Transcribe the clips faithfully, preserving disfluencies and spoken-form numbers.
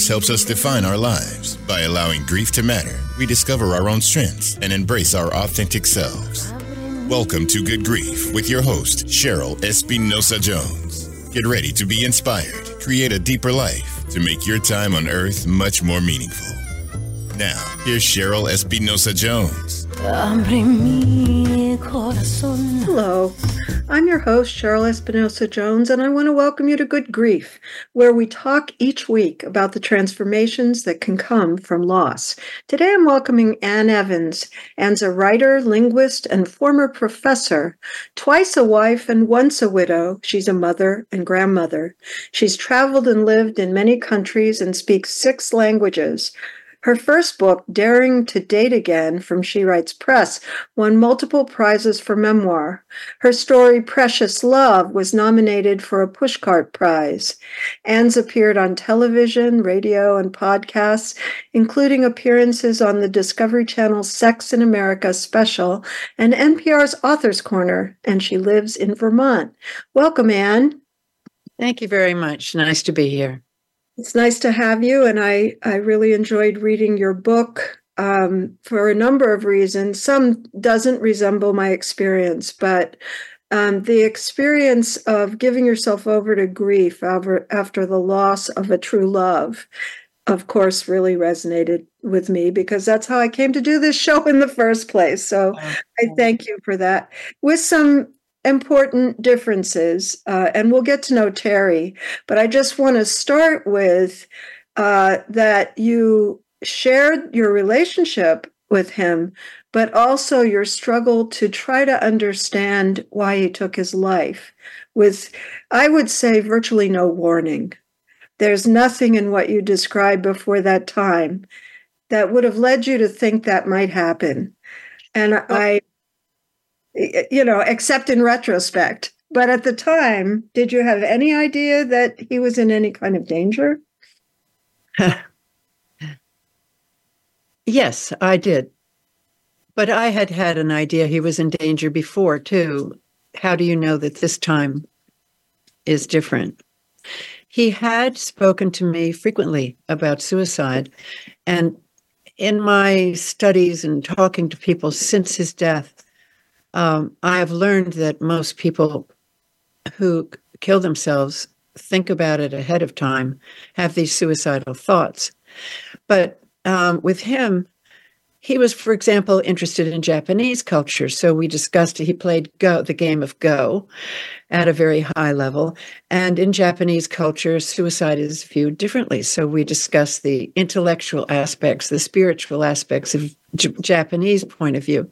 House helps us define our lives. By allowing grief to matter, we discover our own strengths and embrace our authentic selves. Welcome to Good Grief with your host, Cheryl Espinosa-Jones. Get ready to be inspired, create a deeper life, to make your time on earth much more meaningful. Now, here's Cheryl Espinosa-Jones. Hello. I'm your host, Cheryl Espinosa-Jones, and I want to welcome you to Good Grief, where we talk each week about the transformations that can come from loss. Today, I'm welcoming Ann Evans. Ann's a writer, linguist, and former professor, twice a wife and once a widow. She's a mother and grandmother. She's traveled and lived in many countries and speaks six languages. Her first book, Daring to Date Again, from She Writes Press, won multiple prizes for memoir. Her story, Precious Love, was nominated for a Pushcart Prize. Ann's appeared on television, radio, and podcasts, including appearances on the Discovery Channel's Sex in America special and N P R's Author's Corner, and she lives in Vermont. Welcome, Ann. Thank you very much. Nice to be here. It's nice to have you, and I, I really enjoyed reading your book um, for a number of reasons. Some doesn't resemble my experience, but um, the experience of giving yourself over to grief after, after the loss of a true love, of course, really resonated with me because that's how I came to do this show in the first place. So I thank you for that. With some important differences, uh, and we'll get to know Terry, but I just want to start with uh, that you shared your relationship with him, but also your struggle to try to understand why he took his life with, I would say, virtually no warning. There's nothing in what you described before that time that would have led you to think that might happen. And well, I you know, except in retrospect. But at the time, did you have any idea that he was in any kind of danger? Yes, I did. But I had had an idea he was in danger before, too. How do you know that this time is different? He had spoken to me frequently about suicide. And in my studies and talking to people since his death, Um, I have learned that most people who kill themselves think about it ahead of time, have these suicidal thoughts. But um, with him, he was, for example, interested in Japanese culture. So we discussed he played Go, the game of Go, at a very high level. And in Japanese culture, suicide is viewed differently. So we discussed the intellectual aspects, the spiritual aspects of J- Japanese point of view.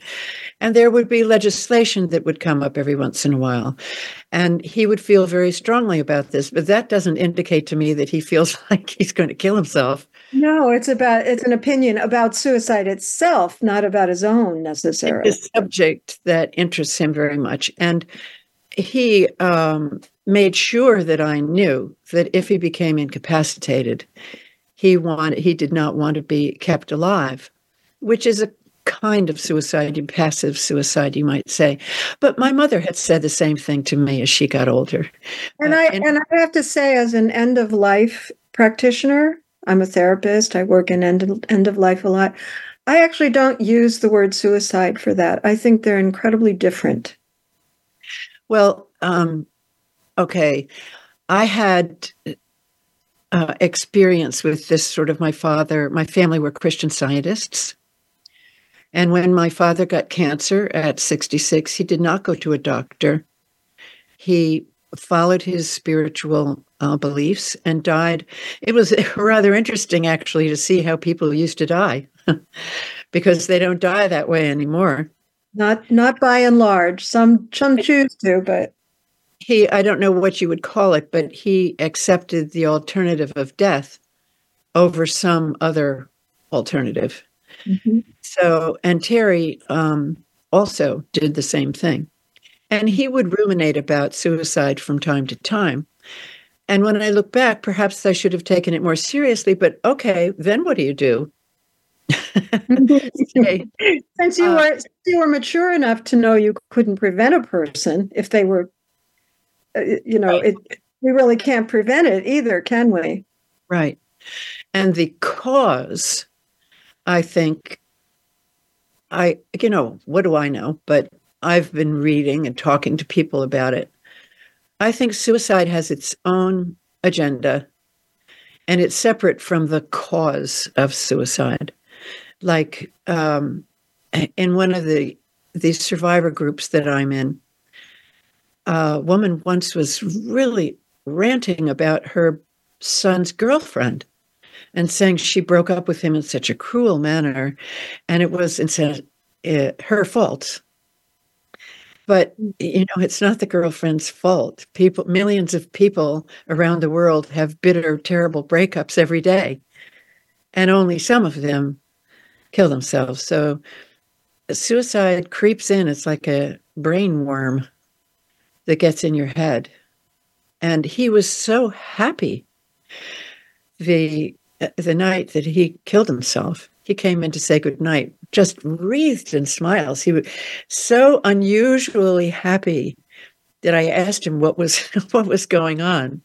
And there would be legislation that would come up every once in a while. And he would feel very strongly about this, but that doesn't indicate to me that he feels like he's going to kill himself. No, it's about, it's an opinion about suicide itself, not about his own necessarily. It's a subject that interests him very much. And he um, made sure that I knew that if he became incapacitated, he wanted, he did not want to be kept alive, which is a kind of suicide, passive suicide, you might say. But my mother had said the same thing to me as she got older. And I uh, and, and I have to say, as an end-of-life practitioner, I'm a therapist, I work in end, end-of-life a lot, I actually don't use the word suicide for that. I think they're incredibly different. Well, um, okay, I had uh, experience with this sort of my father. My family were Christian Scientists. And when my father got cancer at sixty-six, he did not go to a doctor. He followed his spiritual uh, beliefs and died. It was rather interesting, actually, to see how people used to die because they don't die that way anymore. Not not by and large. Some some choose to, but he, I don't know what you would call it, but he accepted the alternative of death over some other alternative. Mm-hmm. So, and Terry um, also did the same thing. And he would ruminate about suicide from time to time. And when I look back, perhaps I should have taken it more seriously, but okay, then what do you do? Since you were, uh, you were mature enough to know you couldn't prevent a person if they were, uh, you know, right. it, we really can't prevent it either, can we? Right. And the cause, I think, I, you know, what do I know? But I've been reading and talking to people about it. I think suicide has its own agenda, and it's separate from the cause of suicide. Like um, in one of the, the survivor groups that I'm in, a woman once was really ranting about her son's girlfriend and saying she broke up with him in such a cruel manner, and it was instead, uh, her fault. But, you know, it's not the girlfriend's fault. People, millions of people around the world have bitter, terrible breakups every day, and only some of them kill themselves. So suicide creeps in. It's like a brain worm that gets in your head. And he was so happy the the night that he killed himself. He came in to say goodnight, just wreathed in smiles. He was so unusually happy that I asked him what was what was going on.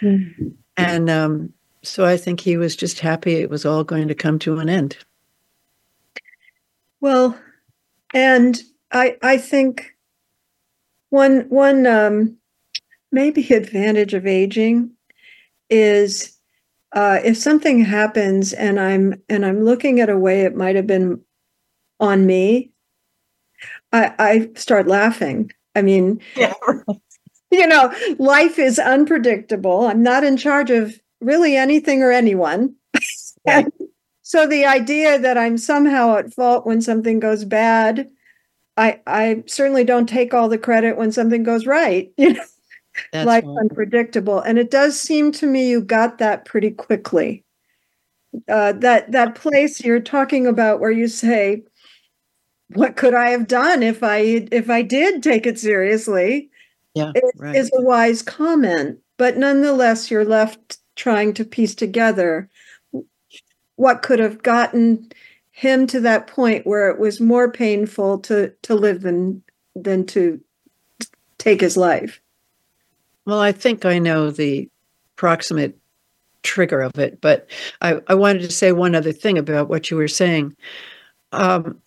Mm-hmm. And um, so I think he was just happy it was all going to come to an end. Well, and I I think one one um, maybe advantage of aging is, Uh, if something happens and I'm and I'm looking at a way it might have been on me, I, I start laughing. I mean, yeah, right. You know, life is unpredictable. I'm not in charge of really anything or anyone. Right. So the idea that I'm somehow at fault when something goes bad, I I certainly don't take all the credit when something goes right. You know. That's Life's wonderful. Unpredictable. And it does seem to me you got that pretty quickly. Uh, that that place you're talking about where you say, what could I have done if I if I did take it seriously? Yeah, it, right. Is a wise comment. But nonetheless, you're left trying to piece together what could have gotten him to that point where it was more painful to, to live than than to take his life. Well, I think I know the proximate trigger of it, but I, I wanted to say one other thing about what you were saying. Um,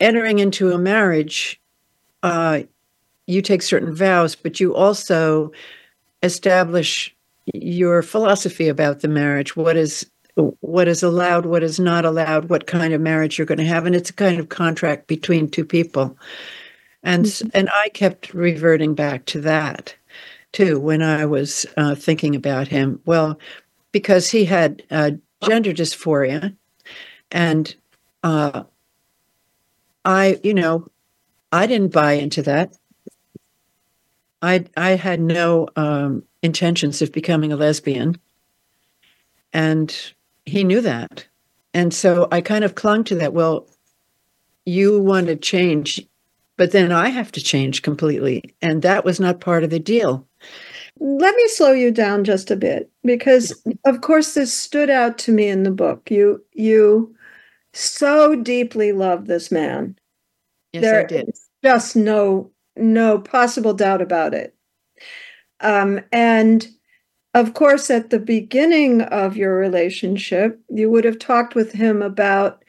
entering into a marriage, uh, you take certain vows, but you also establish your philosophy about the marriage, what is what is allowed, what is not allowed, what kind of marriage you're going to have, and it's a kind of contract between two people. And mm-hmm. and I kept reverting back to that. Too, when I was uh, thinking about him. Well, because he had uh, gender dysphoria, and uh, I, you know, I didn't buy into that. I I had no um, intentions of becoming a lesbian, and he knew that, and so I kind of clung to that. Well, you want to change, but then I have to change completely, and that was not part of the deal. Let me slow you down just a bit, because of course this stood out to me in the book. You you so deeply love this man. Yes, there I did. Is just no no possible doubt about it. Um, and of course, at the beginning of your relationship, you would have talked with him about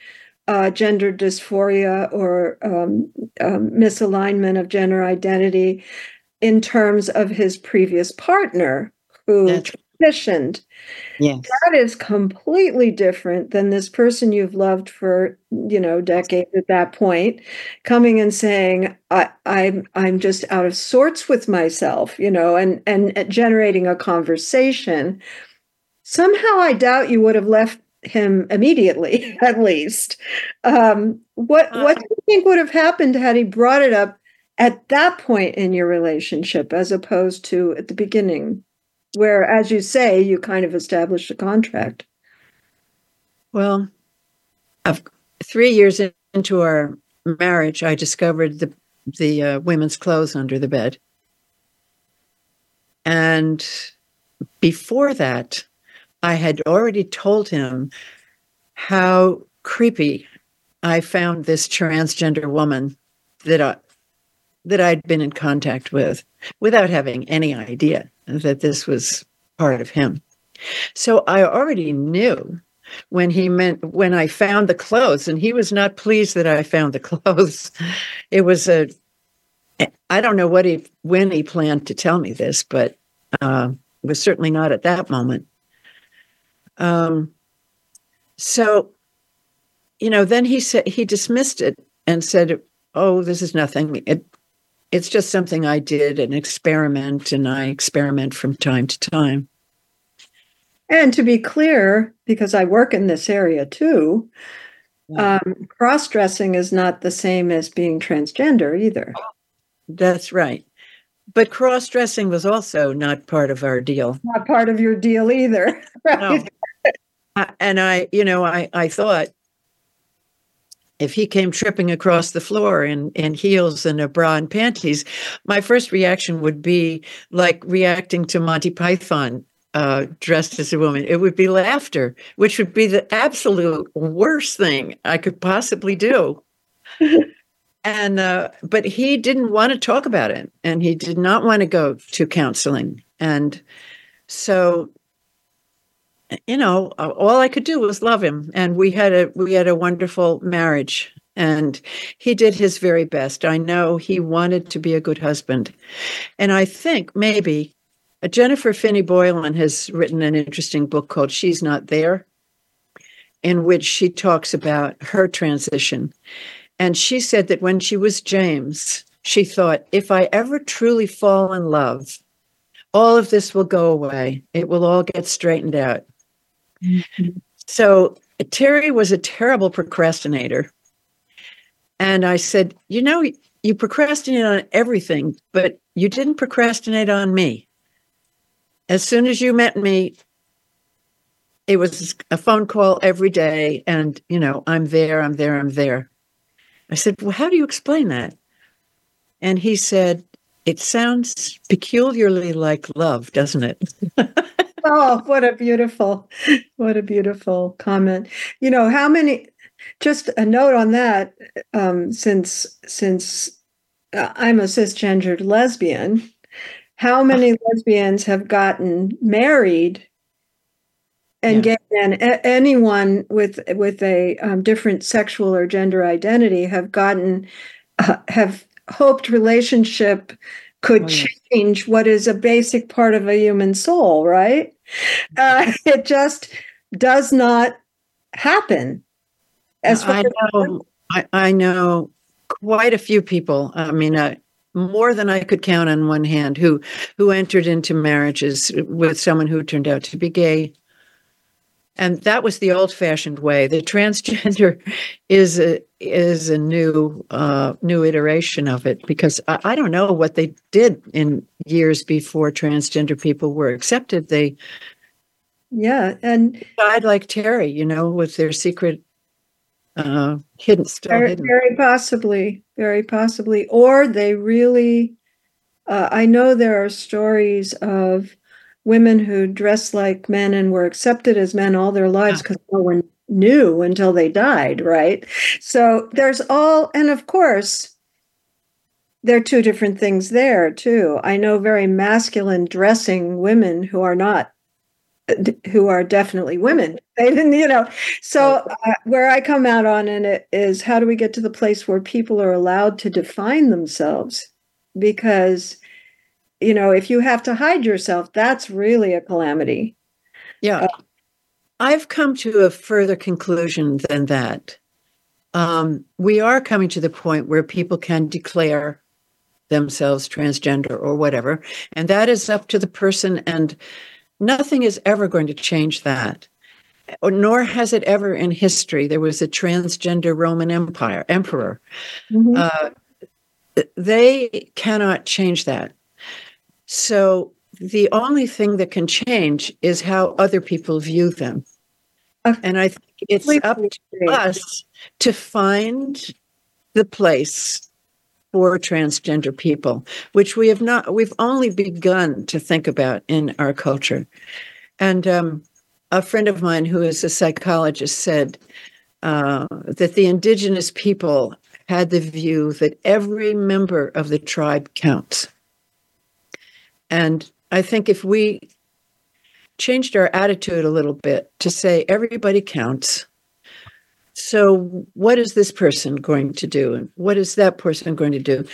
uh, gender dysphoria or um, um, misalignment of gender identity, in terms of his previous partner who That's, transitioned. Yes. That is completely different than this person you've loved for, you know, decades at that point, coming and saying, I, I'm, I'm just out of sorts with myself, you know, and, and and generating a conversation. Somehow I doubt you would have left him immediately, at least. Um, what uh, what do you think would have happened had he brought it up at that point in your relationship, as opposed to at the beginning, where, as you say, you kind of established a contract? Well, I've, three years into our marriage, I discovered the the uh, women's clothes under the bed. And before that, I had already told him how creepy I found this transgender woman that I... that I'd been in contact with, without having any idea that this was part of him. So I already knew when he meant when I found the clothes, and he was not pleased that I found the clothes. It was a, I don't know what he when he planned to tell me this, but uh, it was certainly not at that moment. Um, so, you know, then he said he dismissed it and said, "Oh, this is nothing. It, it's just something I did, an experiment, and I experiment from time to time." And to be clear, because I work in this area too, yeah. um, cross-dressing is not the same as being transgender either. That's right. But cross-dressing was also not part of our deal. Not part of your deal either. Right? No. I, and I, you know, I, I thought if he came tripping across the floor in, in heels and a bra and panties, my first reaction would be like reacting to Monty Python Uh, dressed as a woman. It would be laughter, which would be the absolute worst thing I could possibly do. and uh, but he didn't want to talk about it, and he did not want to go to counseling. And so, you know, all I could do was love him, and we had a we had a wonderful marriage. And he did his very best. I know he wanted to be a good husband, and I think maybe. Jennifer Finney Boylan has written an interesting book called She's Not There, in which she talks about her transition. And she said that when she was James, she thought, if I ever truly fall in love, all of this will go away. It will all get straightened out. Mm-hmm. So Terry was a terrible procrastinator. And I said, you know, you procrastinate on everything, but you didn't procrastinate on me. As soon as you met me, it was a phone call every day. And, you know, I'm there, I'm there, I'm there. I said, well, how do you explain that? And he said, it sounds peculiarly like love, doesn't it? Oh, what a beautiful, what a beautiful comment. You know, how many, just a note on that, um, since, since I'm a cisgendered lesbian, how many lesbians have gotten married and yeah. gay men, a- anyone with with a um, different sexual or gender identity have gotten, uh, have hoped relationship could oh, yeah. change what is a basic part of a human soul, right? Uh, it just does not happen. As I know, I, I know quite a few people. I mean, I. More than I could count on one hand, who who entered into marriages with someone who turned out to be gay. And that was the old-fashioned way. The transgender is a, is a new uh, new iteration of it, because I, I don't know what they did in years before transgender people were accepted. They yeah, and died like Terry, you know, with their secret. Uh, hidden, still very, hidden. Very possibly, very possibly. Or they really, uh, I know there are stories of women who dressed like men and were accepted as men all their lives because yeah. no one knew until they died, right? So there's all, and of course, there are two different things there too. I know very masculine dressing women who are not who are definitely women. They didn't, you know, so uh, where I come out on in it is how do we get to the place where people are allowed to define themselves? Because, you know, if you have to hide yourself, that's really a calamity. Yeah. Uh, I've come to a further conclusion than that. Um, we are coming to the point where people can declare themselves transgender or whatever, and that is up to the person, and nothing is ever going to change that, nor has it ever in history. There was a transgender Roman Empire emperor. Mm-hmm. Uh, they cannot change that. So the only thing that can change is how other people view them. Okay. And I think it's up to us to find the place for transgender people, which we have not, we've only begun to think about in our culture. And um, a friend of mine who is a psychologist said uh, that the indigenous people had the view that every member of the tribe counts. And I think if we changed our attitude a little bit to say everybody counts. So what is this person going to do? And what is that person going to do?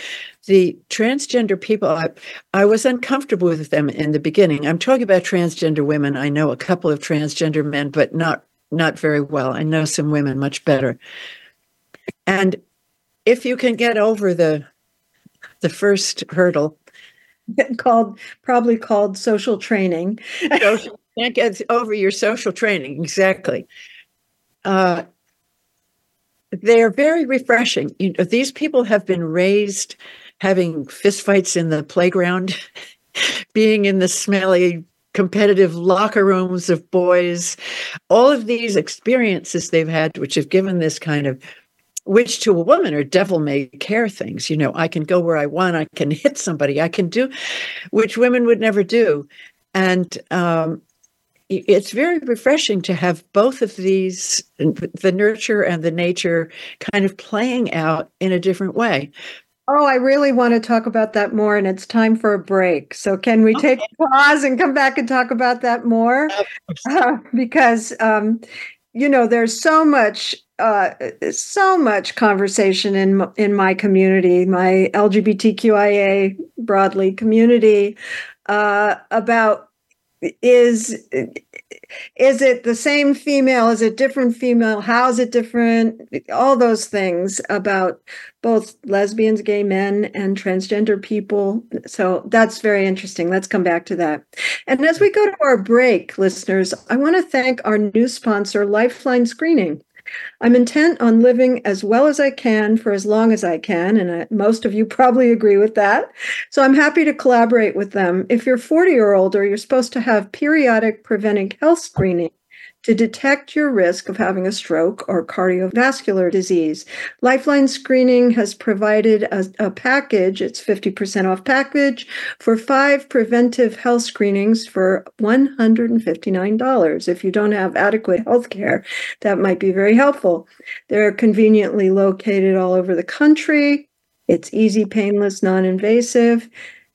The transgender people, I, I was uncomfortable with them in the beginning. I'm talking about transgender women. I know a couple of transgender men, but not not very well. I know some women much better. And if you can get over the the first hurdle, called probably called social training, social, can't get over your social training, exactly. Uh, They're very refreshing. You know, these people have been raised having fistfights in the playground, being in the smelly, competitive locker rooms of boys. All of these experiences they've had, which have given this kind of, which to a woman are devil may care things. You know, I can go where I want. I can hit somebody. I can do, which women would never do. And um it's very refreshing to have both of these, the nurture and the nature, kind of playing out in a different way. Oh, I really want to talk about that more, and it's time for a break. So can we okay. take a pause and come back and talk about that more? Uh, because, um, you know, there's so much... Uh, so much conversation in in my community, my L G B T Q I A broadly community, uh, about Is is it the same female? Is it different female? How is it different? All those things about both lesbians, gay men, and transgender people. So that's very interesting. Let's come back to that. And as we go to our break, listeners, I want to thank our new sponsor, Lifeline Screening. I'm intent on living as well as I can for as long as I can, and I, most of you probably agree with that. So I'm happy to collaborate with them. If you're forty or older, you're supposed to have periodic preventing health screening to detect your risk of having a stroke or cardiovascular disease. Lifeline Screening has provided a, a package, it's fifty percent off package, for five preventive health screenings for one hundred fifty-nine dollars. If you don't have adequate health care, that might be very helpful. They're conveniently located all over the country. It's easy, painless, non-invasive.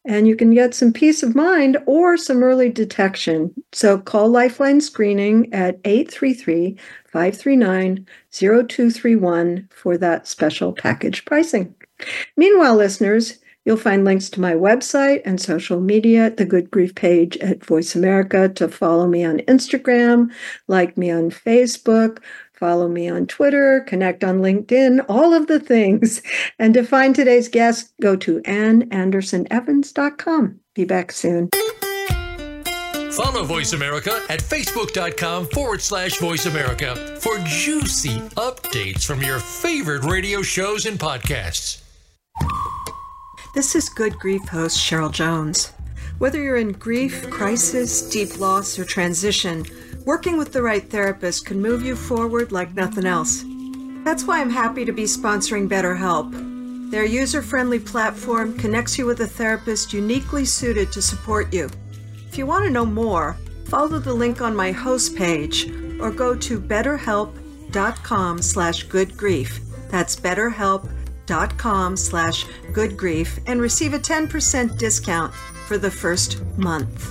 And you can get some peace of mind or some early detection. So call Lifeline Screening at eight three three, five three nine, zero two three one for that special package pricing. Meanwhile, listeners, you'll find links to my website and social media at the Good Grief page at Voice America, to follow me on Instagram, like me on Facebook, follow me on Twitter, connect on LinkedIn, all of the things. And to find today's guest, go to ann anderson evans dot com. Be back soon. Follow Voice America at facebook.com forward slash Voice America for juicy updates from your favorite radio shows and podcasts. This is Good Grief host Cheryl Jones. Whether you're in grief, crisis, deep loss, or transition, working with the right therapist can move you forward like nothing else. That's why I'm happy to be sponsoring BetterHelp. Their user-friendly platform connects you with a therapist uniquely suited to support you. If you want to know more, follow the link on my host page or go to betterhelp.com slash goodgrief. That's betterhelp.com slash goodgrief and receive a ten percent discount for the first month.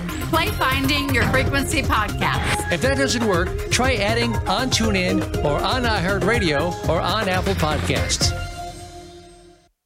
play Finding Your Frequency podcast. If that doesn't work, try adding on TuneIn or on iHeartRadio or on Apple Podcasts.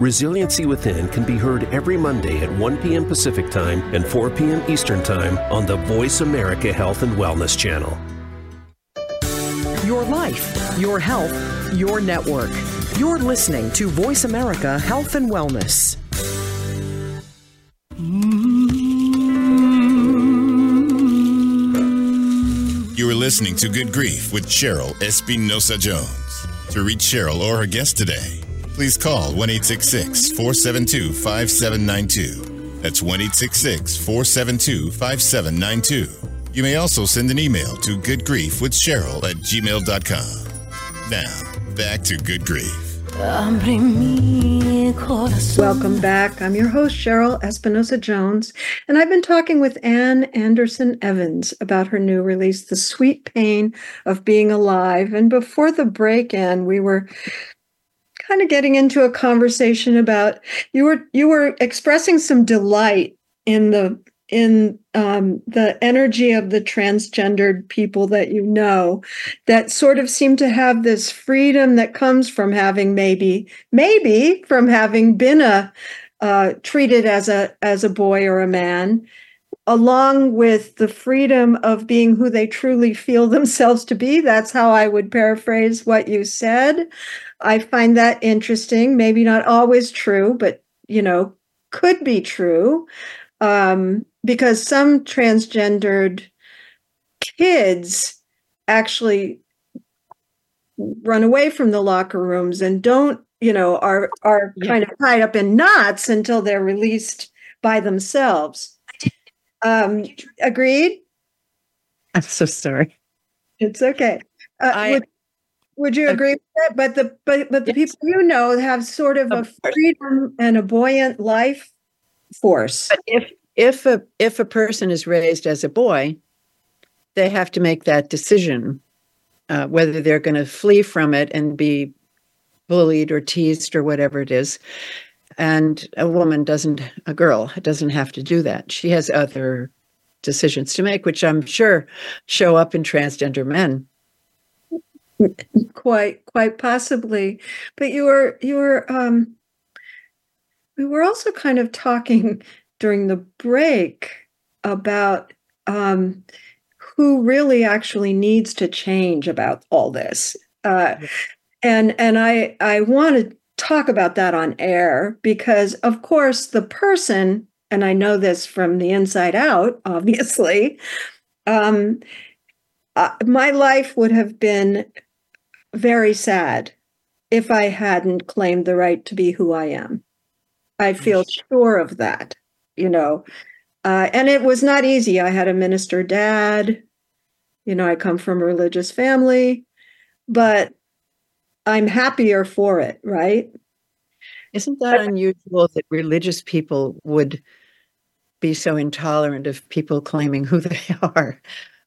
Resiliency Within can be heard every Monday at one p.m. Pacific Time and four p.m. Eastern Time on the Voice America Health and Wellness Channel. Your life, your health, your network. You're listening to Voice America Health and Wellness. Mm-hmm. listening to Good Grief with Cheryl Espinosa-Jones. To reach Cheryl or her guest today, please call one eight six six, four seven two, five seven nine two. That's one eight six six, four seven two, five seven nine two. You may also send an email to good grief with cheryl at gmail dot com. Now, back to Good Grief. Welcome back. I'm your host, Cheryl Espinosa-Jones, and I've been talking with Ann Anderson-Evans about her new release, The Sweet Pain of Being Alive. And before the break, Ann, we were kind of getting into a conversation about, you were you were expressing some delight in the in um, the energy of the transgendered people that you know, that sort of seem to have this freedom that comes from having maybe, maybe from having been a uh, treated as a as a boy or a man, along with the freedom of being who they truly feel themselves to be. That's how I would paraphrase what you said. I find that interesting. Maybe not always true, but, you know, could be true. Um, because some transgendered kids actually run away from the locker rooms and don't, you know, are are kind of tied up in knots until they're released by themselves. Um, agreed? I'm so sorry. It's okay. Uh, I, would, would you agree I, with that? But the but but the yes. people you know have sort of, of a freedom and a buoyant life force. But if if a if a person is raised as a boy, they have to make that decision uh, whether they're going to flee from it and be bullied or teased or whatever it is. And a woman doesn't, a girl doesn't have to do that. She has other decisions to make, which I'm sure show up in transgender men. Quite, quite possibly. But you were you were. Um... We were also kind of talking during the break about um, who really actually needs to change about all this. Uh, and and I, I want to talk about that on air because, of course, the person, and I know this from the inside out, obviously, um, uh, my life would have been very sad if I hadn't claimed the right to be who I am. I feel sure of that, you know, uh, and it was not easy. I had a minister dad, you know, I come from a religious family, but I'm happier for it, right? Isn't that unusual that religious people would be so intolerant of people claiming who they are?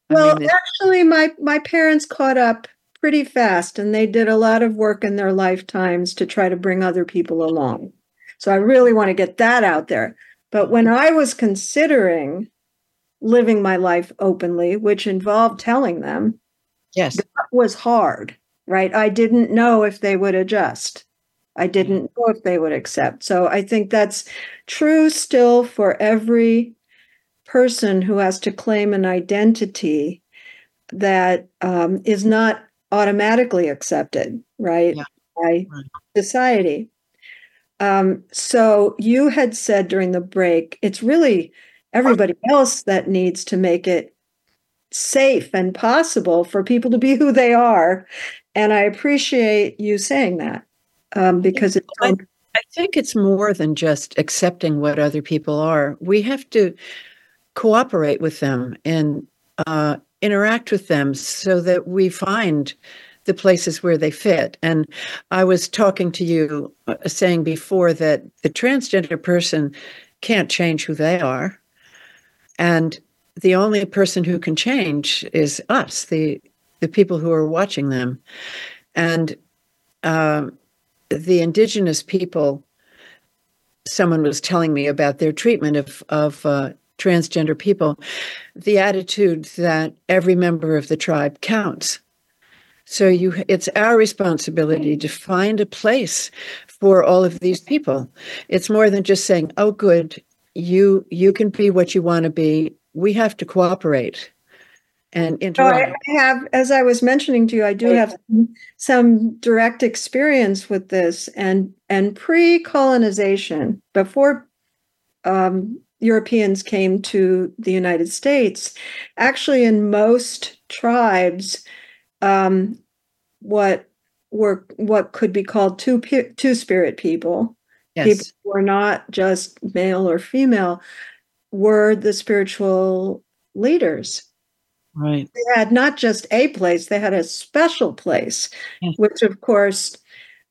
I well, mean, actually, my, my parents caught up pretty fast, and they did a lot of work in their lifetimes to try to bring other people along. So I really want to get that out there. But when I was considering living my life openly, which involved telling them, yes, that was hard, right? I didn't know if they would adjust. I didn't know if they would accept. So I think that's true still for every person who has to claim an identity that um, is not automatically accepted, right, yeah. by right. society. Um, so you had said during the break, it's really everybody else that needs to make it safe and possible for people to be who they are. And I appreciate you saying that um, because it's... I, I think it's more than just accepting what other people are. We have to cooperate with them and uh, interact with them so that we find the places where they fit. And I was talking to you uh, saying before that the transgender person can't change who they are. And the only person who can change is us, the the people who are watching them. And uh, the indigenous people, someone was telling me about their treatment of, of uh, transgender people, the attitude that every member of the tribe counts. So you, it's our responsibility to find a place for all of these people. It's more than just saying, oh, good, you you can be what you want to be. We have to cooperate and interact. Oh, I have, as I was mentioning to you, I do have some direct experience with this. And, and pre-colonization, before um, Europeans came to the United States, actually in most tribes, um, what were what could be called two two spirit people, yes. people who were not just male or female, were the spiritual leaders. Right. They had not just a place, they had a special place, yes. which of course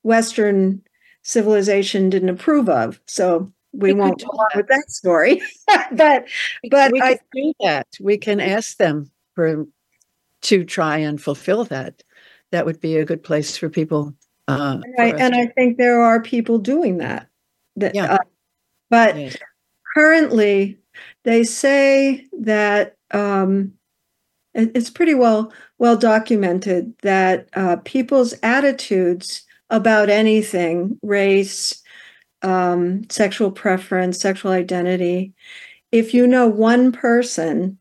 Western civilization didn't approve of. So we, we won't go on with that story. but but we can I, do that. We can ask them for to try and fulfill that. That would be a good place for people. Uh, and I, for and I think there are people doing that. that yeah. Uh, but yeah. currently they say that um, it's pretty well well documented that uh, people's attitudes about anything, race, um, sexual preference, sexual identity, if you know one person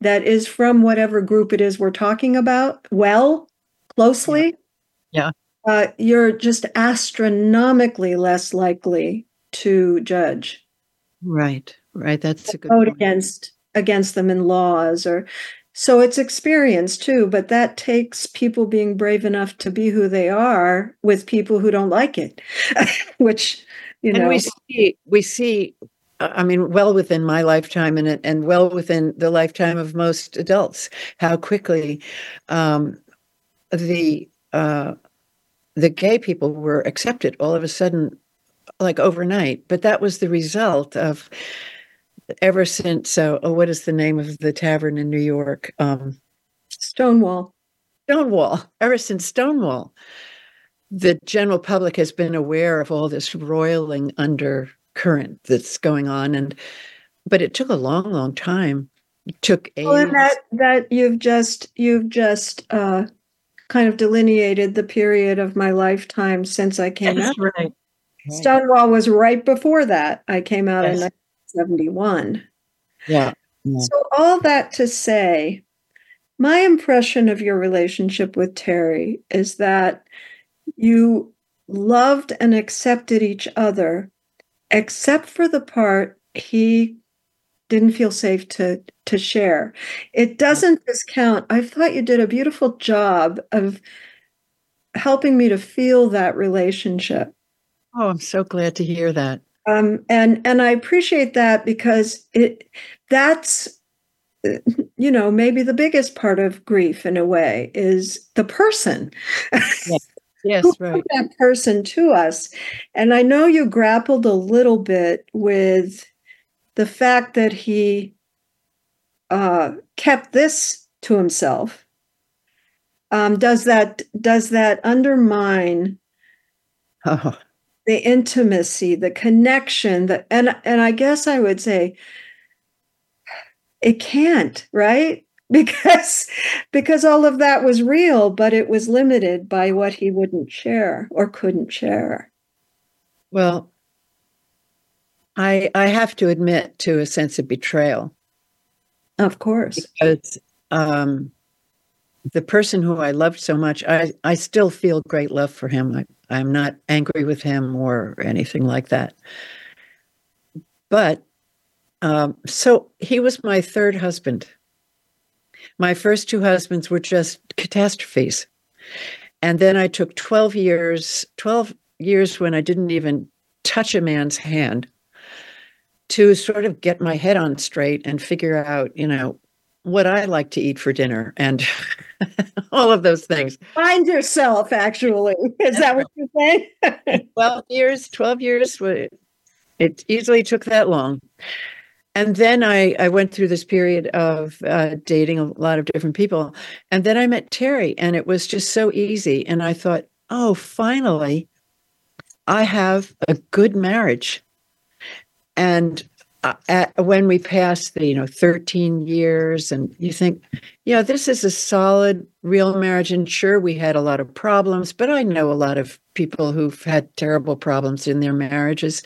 that is from whatever group it is we're talking about, well, closely, yeah, yeah. Uh, you're just astronomically less likely to judge. Right, right. That's a good vote against against them in laws or. So it's experience too, but that takes people being brave enough to be who they are with people who don't like it, which, you know. And we see, we see, I mean, well within my lifetime and and well within the lifetime of most adults, how quickly um, the uh, the gay people were accepted all of a sudden, like overnight. But that was the result of... Ever since, so oh, what is the name of the tavern in New York? Um, Stonewall. Stonewall. Ever since Stonewall, the general public has been aware of all this roiling undercurrent that's going on, and but it took a long, long time. It took ages. Well, and that that you've just you've just uh, kind of delineated the period of my lifetime since I came that's out. Right. Right. Stonewall was right before that. I came out yes. in. seventy-one. Yeah, yeah. So all that to say, my impression of your relationship with Terry is that you loved and accepted each other, except for the part he didn't feel safe to, to share. It doesn't discount. I thought you did a beautiful job of helping me to feel that relationship. Oh, I'm so glad to hear that. Um, and and I appreciate that because it that's, you know, maybe the biggest part of grief in a way is the person. Yes, yes who right. that person to us. And I know you grappled a little bit with the fact that he uh, kept this to himself. Um, does that does that undermine? Oh. The intimacy, the connection, the, and and I guess I would say it can't, right? Because because all of that was real, but it was limited by what he wouldn't share or couldn't share. Well, I I have to admit to a sense of betrayal. Of course. Because um, the person who I loved so much, I, I still feel great love for him. I, I'm not angry with him or anything like that. But, um, so he was my third husband. My first two husbands were just catastrophes. And then I took twelve years, twelve years when I didn't even touch a man's hand to sort of get my head on straight and figure out, you know, what I like to eat for dinner and all of those things. Find yourself, actually. Is that what you're saying? twelve years, twelve years. It easily took that long. And then I, I went through this period of uh, dating a lot of different people. And then I met Terry and it was just so easy. And I thought, oh, finally, I have a good marriage. And Uh, at, when we passed the, you know, thirteen years and you think, yeah, this is a solid, real marriage. And sure, we had a lot of problems, but I know a lot of people who've had terrible problems in their marriages.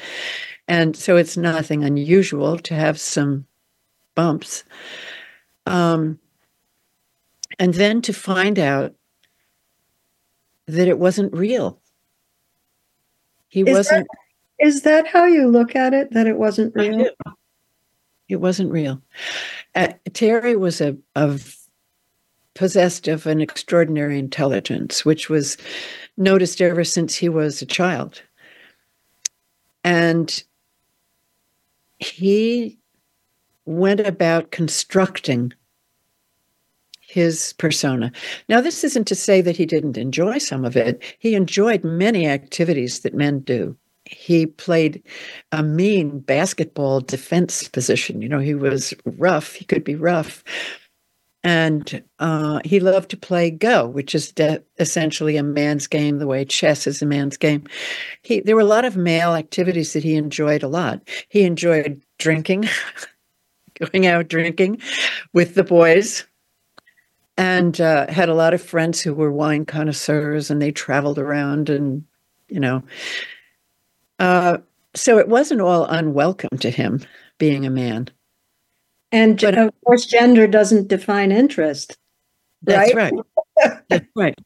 And so it's nothing unusual to have some bumps. Um, and then to find out that it wasn't real. He is wasn't... That- Is that how you look at it, that it wasn't real? It wasn't real. Uh, Terry was a, a possessed of an extraordinary intelligence, which was noticed ever since he was a child. And he went about constructing his persona. Now, this isn't to say that he didn't enjoy some of it. He enjoyed many activities that men do. He played a mean basketball defense position. You know, he was rough. He could be rough. And uh, he loved to play Go, which is de- essentially a man's game, the way chess is a man's game. He, there were a lot of male activities that he enjoyed a lot. He enjoyed drinking, going out drinking with the boys, and uh, had a lot of friends who were wine connoisseurs, and they traveled around and, you know... Uh, so it wasn't all unwelcome to him being a man. And but, of course, gender doesn't define interest. That's right. right. That's right.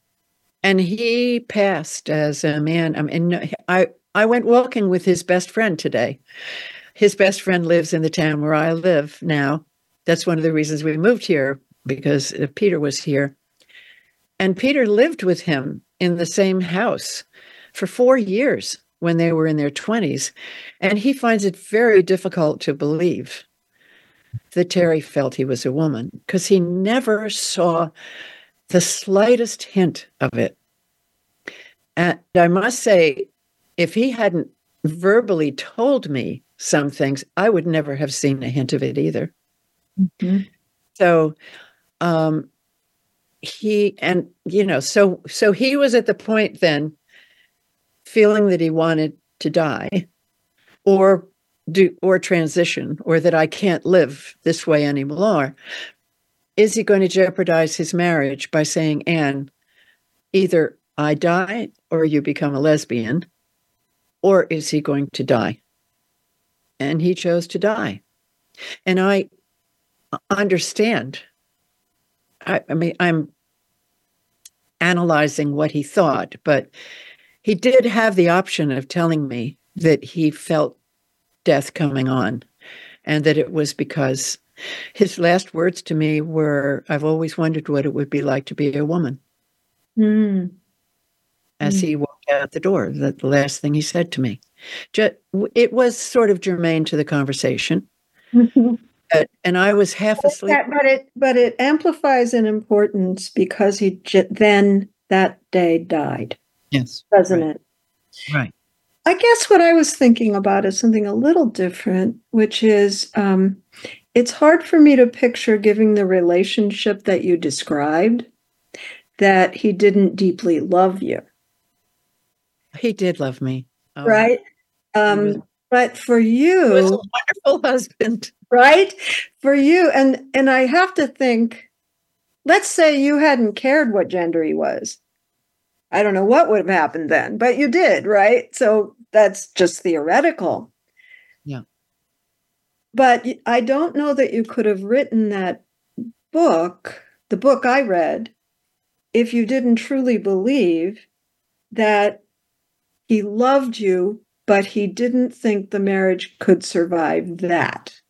And he passed as a man. I mean, I, I went walking with his best friend today. His best friend lives in the town where I live now. That's one of the reasons we moved here, because Peter was here. And Peter lived with him in the same house for four years. When they were in their twenties, and he finds it very difficult to believe that Terry felt he was a woman, because he never saw the slightest hint of it. And I must say, if he hadn't verbally told me some things, I would never have seen a hint of it either. Mm-hmm. So um, he, and, you know, so so he was at the point then feeling that he wanted to die or do or transition, or that I can't live this way anymore. Is he going to jeopardize his marriage by saying, Anne, either I die or you become a lesbian, or is he going to die? And he chose to die. And I understand. I, I mean, I'm analyzing what he thought, but he did have the option of telling me that he felt death coming on, and that it was because his last words to me were, I've always wondered what it would be like to be a woman. Mm. As mm. he walked out the door, that the last thing he said to me. Just, it was sort of germane to the conversation. uh, and I was half asleep. But it, but it amplifies in importance because he j- then that day died. Yes. Doesn't it? Right. I guess what I was thinking about is something a little different, which is um, it's hard for me to picture, given the relationship that you described, that he didn't deeply love you. He did love me. Oh. Right. Um, was, but for you, he was a wonderful husband. Right. For you. And, and I have to think, let's say you hadn't cared what gender he was. I don't know what would have happened then, but you did, right? So that's just theoretical. Yeah. But I don't know that you could have written that book, the book I read, if you didn't truly believe that he loved you, but he didn't think the marriage could survive that.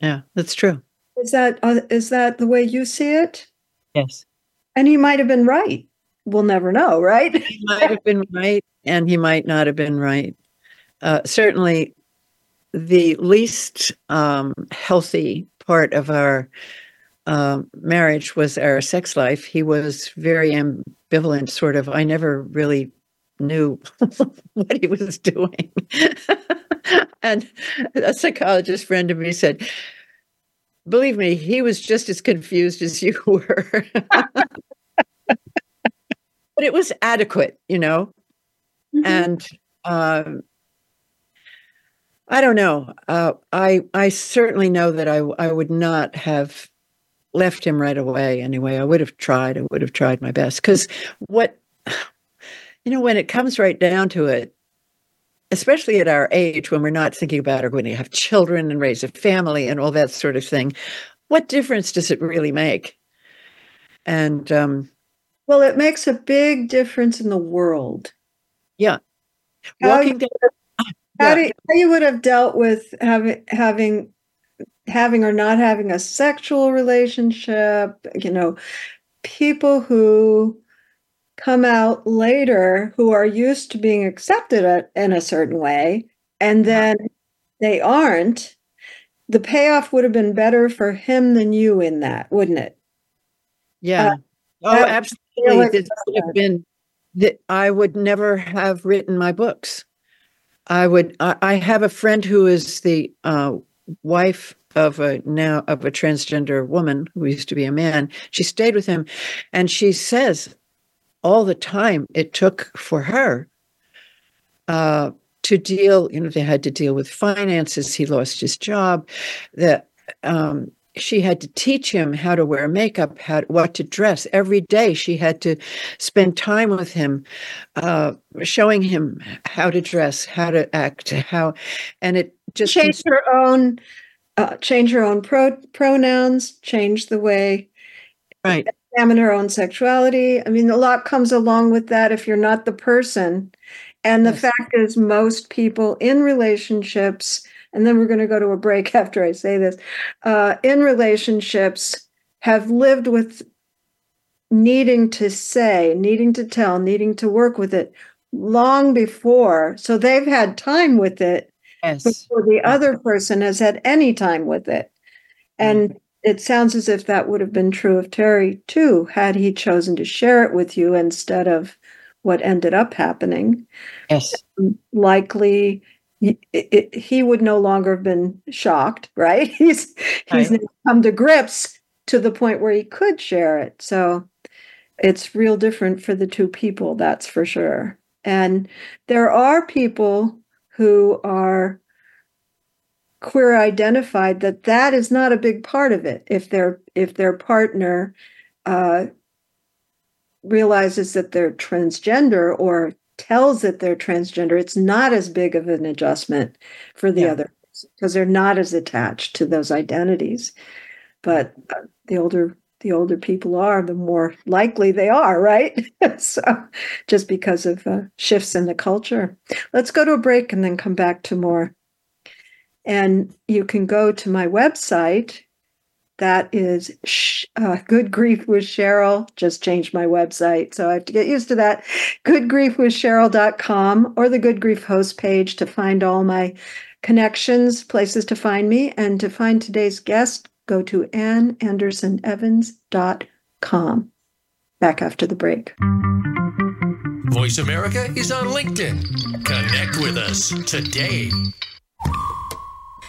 Yeah, that's true. Is that uh, is that the way you see it? Yes. And he might have been right. We'll never know, right? He might have been right, and he might not have been right. Uh, certainly, the least um, healthy part of our uh, marriage was our sex life. He was very ambivalent, sort of. I never really knew what he was doing. And a psychologist friend of me said, believe me, he was just as confused as you were. But it was adequate, you know, mm-hmm. and um, I don't know. Uh, I I certainly know that I I would not have left him right away. Anyway, I would have tried. I would have tried my best, because what you know, when it comes right down to it, especially at our age, when we're not thinking about, are going to have children and raise a family and all that sort of thing, what difference does it really make? And um, well, it makes a big difference in the world. Yeah. Walking how, down, how, yeah. Do, how you would have dealt with having, having having or not having a sexual relationship, you know, people who come out later who are used to being accepted a, in a certain way, and then they aren't, the payoff would have been better for him than you in that, wouldn't it? Yeah. Uh, oh, absolutely. Like this would have been, that I would never have written my books. I would. I, I have a friend who is the uh, wife of a now of a transgender woman who used to be a man. She stayed with him, and she says all the time it took for her uh, to deal. You know, they had to deal with finances. He lost his job. That um, she had to teach him how to wear makeup, how what to dress every day. She had to spend time with him, uh, showing him how to dress, how to act, how, and it just change her own, uh, change her own pro- pronouns, change the way, right? Examine her own sexuality. I mean, a lot comes along with that if you're not the person. And the yes. fact is, most people in relationships. And then we're going to go to a break after I say this, uh, in relationships have lived with needing to say, needing to tell, needing to work with it long before. So they've had time with it yes. before the yes. other person has had any time with it. And mm-hmm. it sounds as if that would have been true of Terry too, had he chosen to share it with you instead of what ended up happening. Yes. Likely... It, it, he would no longer have been shocked, right? He's he's right. come to grips to the point where he could share it. So it's real different for the two people, that's for sure. And there are people who are queer identified that that is not a big part of it. If their if their partner uh, realizes that they're transgender or tells that they're transgender, it's not as big of an adjustment for the yeah. other because they're not as attached to those identities. But uh, the older the older people are, the more likely they are, right? So just because of uh, shifts in the culture. Let's go to a break and then come back to more. And you can go to my website. That is uh, Good Grief with Cheryl. Just changed my website, so I have to get used to that. good grief with cheryl dot com or the Good Grief host page to find all my connections, places to find me. And to find today's guest, go to ann anderson evans dot com. Back after the break. Voice America is on LinkedIn. Connect with us today.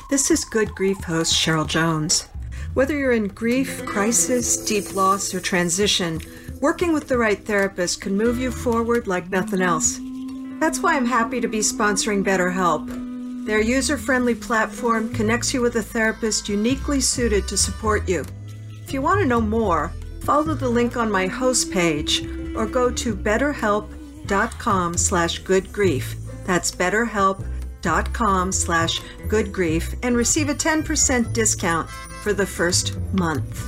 This is Good Grief host Cheryl Jones. Whether you're in grief, crisis, deep loss, or transition, working with the right therapist can move you forward like nothing else. That's why I'm happy to be sponsoring BetterHelp. Their user-friendly platform connects you with a therapist uniquely suited to support you. If you want to know more, follow the link on my host page or go to betterhelp.com slash goodgrief. That's betterhelp.com slash goodgrief and receive a ten percent discount for the first month.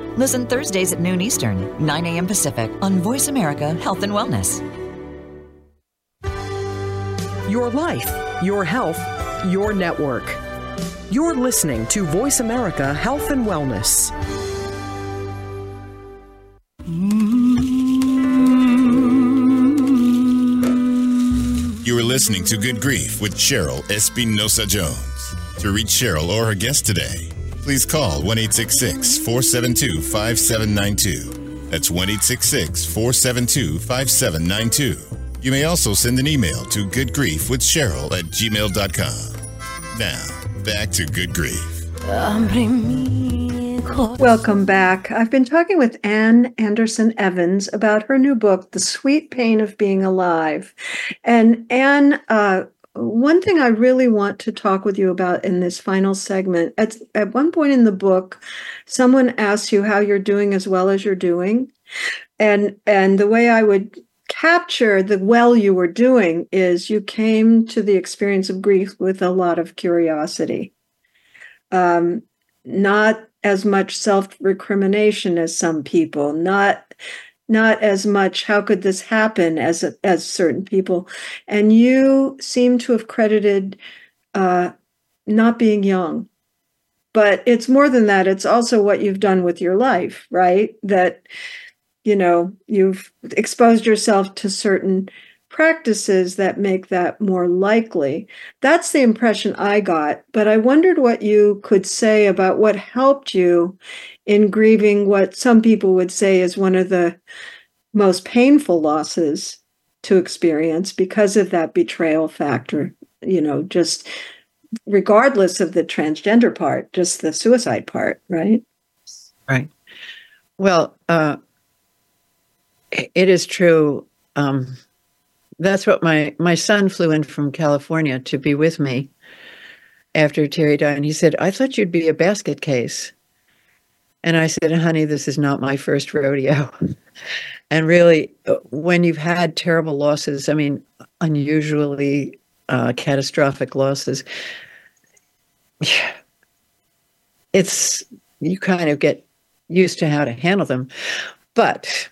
Listen Thursdays at noon Eastern, nine a.m. Pacific on Voice America Health and Wellness. Your life, your health, your network. You're listening to Voice America Health and Wellness. listening to Good Grief with Cheryl Espinosa-Jones. To reach Cheryl or her guest today, please call one eight six six, four seven two, five seven nine two. That's one eight six six, four seven two, five seven nine two. You may also send an email to good grief with cheryl at gmail dot com. Now, back to Good Grief. Welcome back. I've been talking with Ann Anderson-Evans about her new book, The Sweet Pain of Being Alive. And Ann, uh, one thing I really want to talk with you about in this final segment, at, at one point in the book, someone asks you how you're doing as well as you're doing. And, and the way I would capture the well you were doing is you came to the experience of grief with a lot of curiosity, um, not as much self-recrimination as some people, not not as much how could this happen as as certain people, and you seem to have credited uh, not being young. But it's more than that; it's also what you've done with your life, right? That. You know, you've exposed yourself to certain practices that make that more likely. That's the impression I got, but I wondered what you could say about what helped you in grieving what some people would say is one of the most painful losses to experience because of that betrayal factor, you know, just regardless of the transgender part, just the suicide part, right? Right. Well, uh, It is true. Um, that's what my, my son flew in from California to be with me after Terry died. And he said, I thought you'd be a basket case. And I said, honey, this is not my first rodeo. And really, when you've had terrible losses, I mean, unusually uh, catastrophic losses, it's, you kind of get used to how to handle them. But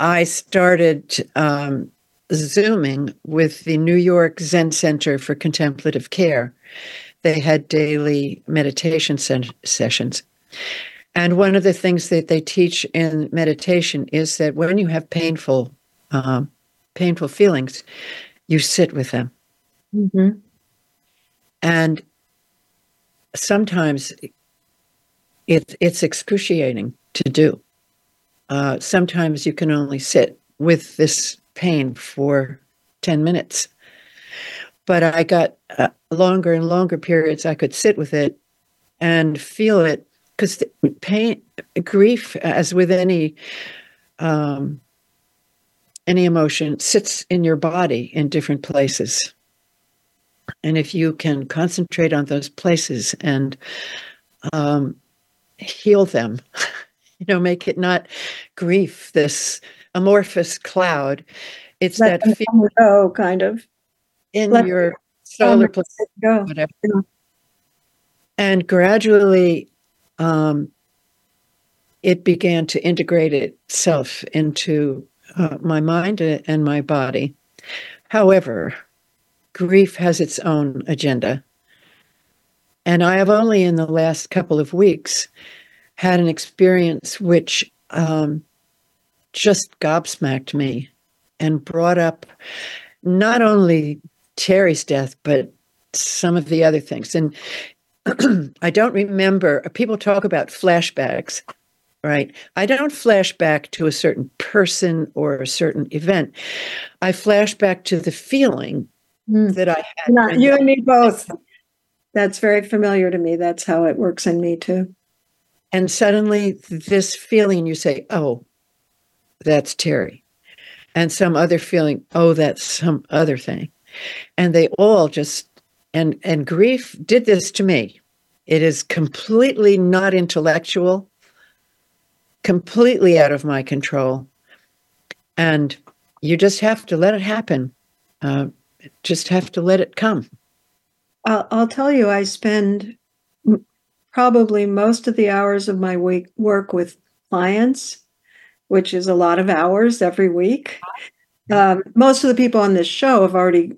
I started um, Zooming with the New York Zen Center for Contemplative Care. They had daily meditation sen- sessions. And one of the things that they teach in meditation is that when you have painful, um, painful feelings, you sit with them. Mm-hmm. And sometimes it, it's excruciating to do. Uh, sometimes you can only sit with this pain for ten minutes. But I got uh, longer and longer periods I could sit with it and feel it. Because pain, grief, as with any um, any emotion, sits in your body in different places. And if you can concentrate on those places and um, heal them, you know, make it not grief, this amorphous cloud. It's let that feeling go, kind of in let your solar plexus, whatever. Yeah. And gradually, um, it began to integrate itself into uh, my mind and my body. However, grief has its own agenda, and I have only in the last couple of weeks had an experience which um, just gobsmacked me and brought up not only Terry's death, but some of the other things. And I don't remember, people talk about flashbacks, right? I don't flash back to a certain person or a certain event. I flash back to the feeling mm. that I had. Not you and me both. That's very familiar to me. That's how it works in me too. And suddenly this feeling, you say, oh, that's Terry. And some other feeling, oh, that's some other thing. And they all just, and, and grief did this to me. It is completely not intellectual, completely out of my control. And you just have to let it happen. Uh, just have to let it come. I'll, I'll tell you, I spend probably most of the hours of my week work with clients, which is a lot of hours every week. Um, most of the people on this show have already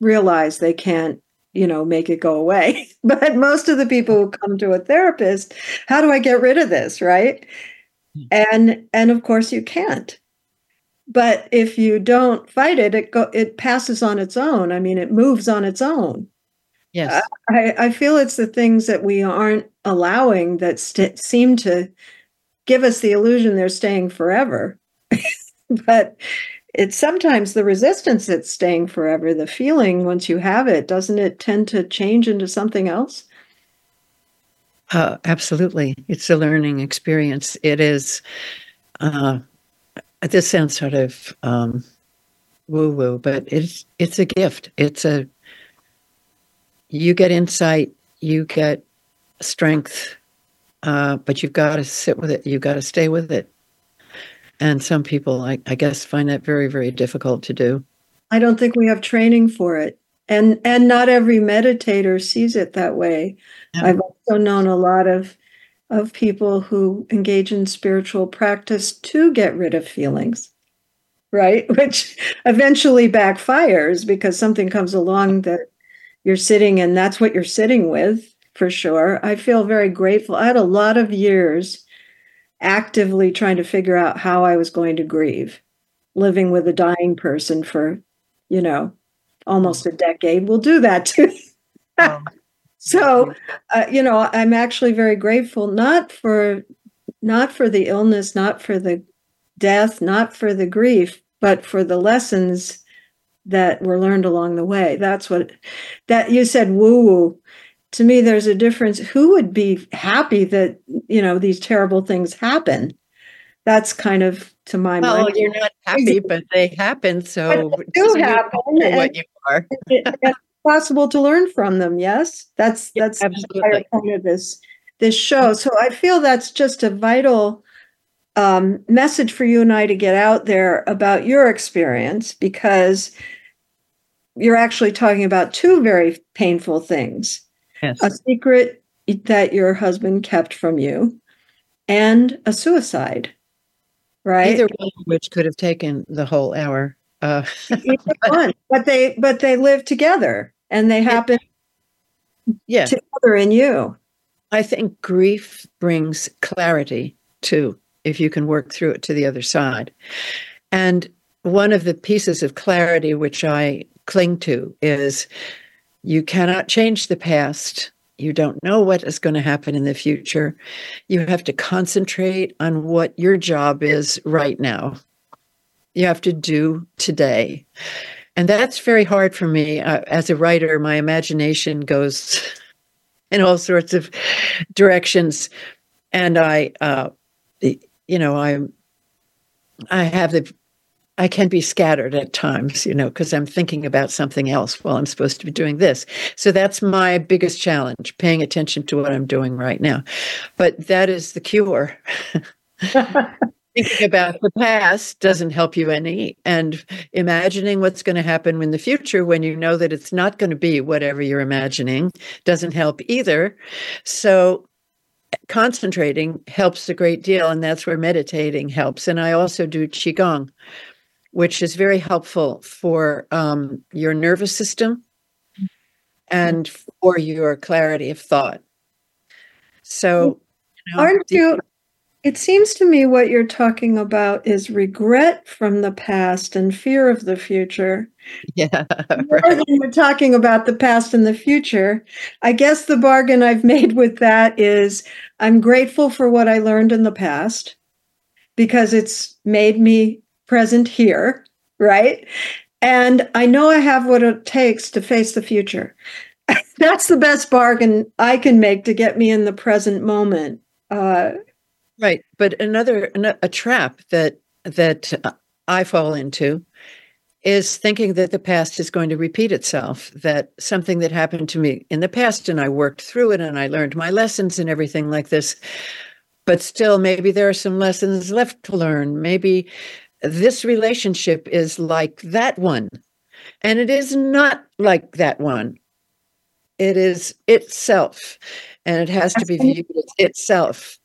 realized they can't, you know, make it go away. But most of the people who come to a therapist, how do I get rid of this, right? And and of course you can't. But if you don't fight it, it go, it passes on its own. I mean, it moves on its own. Yes, I, I feel it's the things that we aren't allowing that st- seem to give us the illusion they're staying forever. But it's sometimes the resistance that's staying forever. The feeling, once you have it, doesn't it tend to change into something else? Uh, absolutely. It's a learning experience. It is. Uh, this sounds sort of um, woo-woo, but it's it's a gift. It's a You get insight, you get strength, uh, but you've got to sit with it. You've got to stay with it. And some people, I, I guess, find that very, very difficult to do. I don't think we have training for it. And and not every meditator sees it that way. No. I've also known a lot of of people who engage in spiritual practice to get rid of feelings, right? Which eventually backfires because something comes along that you're sitting, and that's what you're sitting with, for sure. I feel very grateful. I had a lot of years actively trying to figure out how I was going to grieve, living with a dying person for, you know, almost a decade. We'll do that too. So, uh, you know, I'm actually very grateful, not for, not for the illness, not for the death, not for the grief, but for the lessons that were learned along the way. That's what, that you said woo-woo. To me, there's a difference. Who would be happy that, you know, these terrible things happen? That's kind of, to my well, mind. Well, you're not happy, but they happen. So but they do happen. You know what you are. It's possible to learn from them, yes? That's yeah, that's absolutely. The entire point of this, this show. So I feel that's just a vital um, message for you and I to get out there about your experience, because you're actually talking about two very painful things. Yes. A secret that your husband kept from you and a suicide, right? Either one of which could have taken the whole hour. Uh, Either one, but they, but they live together and they happen yeah. together in you. I think grief brings clarity too, if you can work through it to the other side. And one of the pieces of clarity which I cling to is you cannot change the past. You don't know what is going to happen in the future. You have to concentrate on what your job is right now. You have to do today. And that's very hard for me. Uh, as a writer, my imagination goes in all sorts of directions. And I, uh, you know, I'm, I have the I can be scattered at times, you know, because I'm thinking about something else while I'm supposed to be doing this. So that's my biggest challenge, paying attention to what I'm doing right now. But that is the cure. Thinking about the past doesn't help you any. And imagining what's going to happen in the future when you know that it's not going to be whatever you're imagining doesn't help either. So concentrating helps a great deal. And that's where meditating helps. And I also do Qigong, which is very helpful for um, your nervous system and for your clarity of thought. So, you know, aren't you? It seems to me what you're talking about is regret from the past and fear of the future. Yeah. More right. than you're talking about the past and the future. I guess the bargain I've made with that is I'm grateful for what I learned in the past because it's made me present here, right? And I know I have what it takes to face the future. That's the best bargain I can make to get me in the present moment. Uh, right. But another, a trap that that I fall into is thinking that the past is going to repeat itself, that something that happened to me in the past and I worked through it and I learned my lessons and everything like this, but still maybe there are some lessons left to learn. Maybe this relationship is like that one, and it is not like that one. It is itself, and it has to be viewed as itself.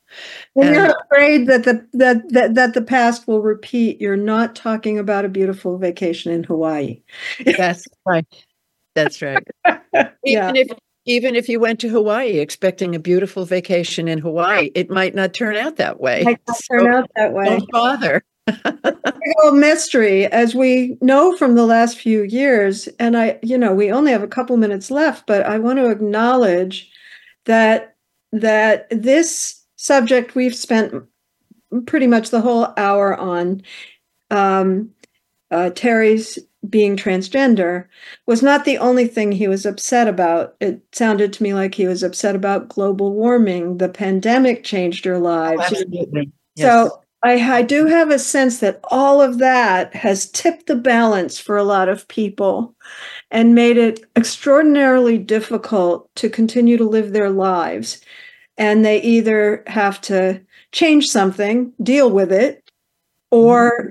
When and, you're afraid that the that, that that the past will repeat, you're not talking about a beautiful vacation in Hawaii. That's right. That's right. Even yeah. if even if you went to Hawaii expecting a beautiful vacation in Hawaii, it might not turn out that way. It might not so turn out that way. Don't bother. Well, mystery, as we know from the last few years, and I, you know, we only have a couple minutes left, but I want to acknowledge that that this subject we've spent pretty much the whole hour on, um, uh, Terry's being transgender, was not the only thing he was upset about. It sounded to me like he was upset about global warming. The pandemic changed your lives. Oh, absolutely. Yes. So I, I do have a sense that all of that has tipped the balance for a lot of people and made it extraordinarily difficult to continue to live their lives. And they either have to change something, deal with it, or mm-hmm.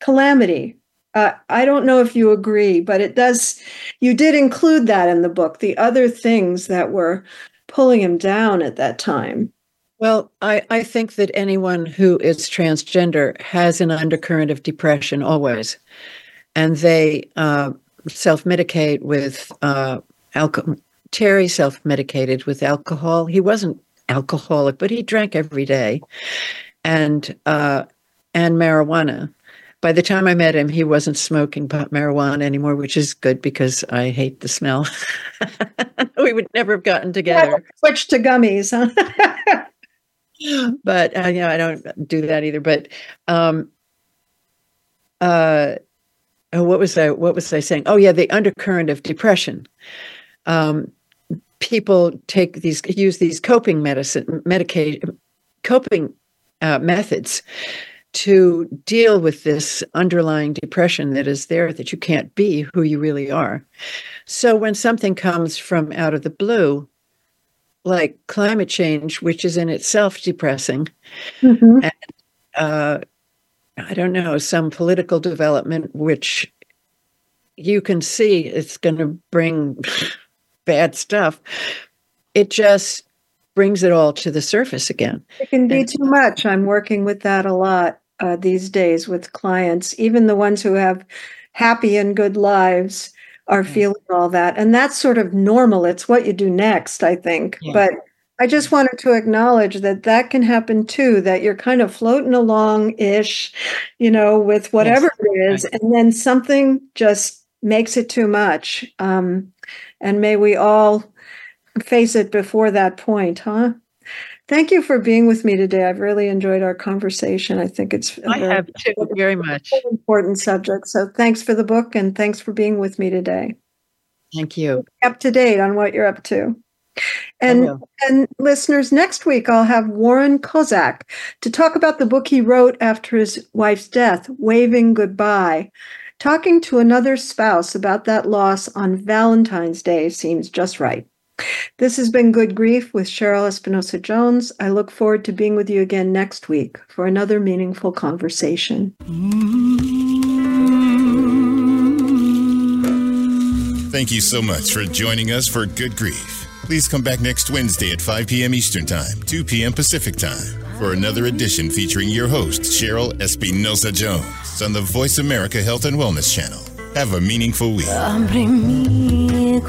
calamity. Uh, I don't know if you agree, but it does. You did include that in the book, the other things that were pulling him down at that time. Well, I, I think that anyone who is transgender has an undercurrent of depression always, and they uh, self-medicate with uh, alcohol. Terry self-medicated with alcohol. He wasn't alcoholic, but he drank every day, and uh, and marijuana. By the time I met him, he wasn't smoking pot marijuana anymore, which is good because I hate the smell. We would never have gotten together. Switch to gummies, huh? But uh, you know, I don't do that either. But um, uh, oh, what was I? What was I saying? Oh yeah, the undercurrent of depression. Um, people take these, use these coping medicine, medication, coping uh, methods to deal with this underlying depression that is there, that you can't be who you really are. So when something comes from out of the blue, like climate change, which is in itself depressing, mm-hmm. and, uh, I don't know, some political development, which you can see it's going to bring bad stuff, it just brings it all to the surface again. It can be and, too much. I'm working with that a lot uh, these days with clients. Even the ones who have happy and good lives are yeah. feeling all that. And that's sort of normal. It's what you do next, I think. Yeah. But I just wanted to acknowledge that that can happen too, that you're kind of floating along-ish, you know, with whatever yes. it is. And then something just makes it too much. Um, and may we all face it before that point, huh? Thank you for being with me today. I've really enjoyed our conversation. I think it's I have too, very much important subject. So thanks for the book and thanks for being with me today. Thank you. Up to date on what you're up to. And and listeners, next week I'll have Warren Kozak to talk about the book he wrote after his wife's death, Waving Goodbye. Talking to another spouse about that loss on Valentine's Day seems just right. This has been Good Grief with Cheryl Espinosa-Jones. I look forward to being with you again next week for another meaningful conversation. Thank you so much for joining us for Good Grief. Please come back next Wednesday at five p.m. Eastern Time, two p.m. Pacific Time, for another edition featuring your host, Cheryl Espinosa-Jones, on the Voice America Health and Wellness Channel. Have a meaningful week.